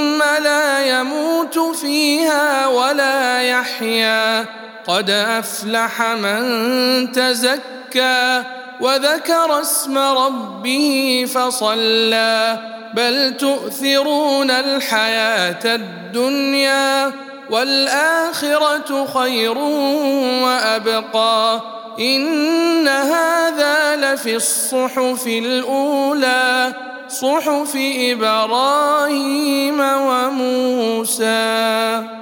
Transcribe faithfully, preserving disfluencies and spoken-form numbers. لا يموت فيها ولا يحيا قد أفلح من تزكى وذكر اسم ربه فصلى بل تؤثرون الحياة الدنيا والآخرة خير وأبقى إن هذا لفي الصحف الأولى صحف إبراهيم وموسى.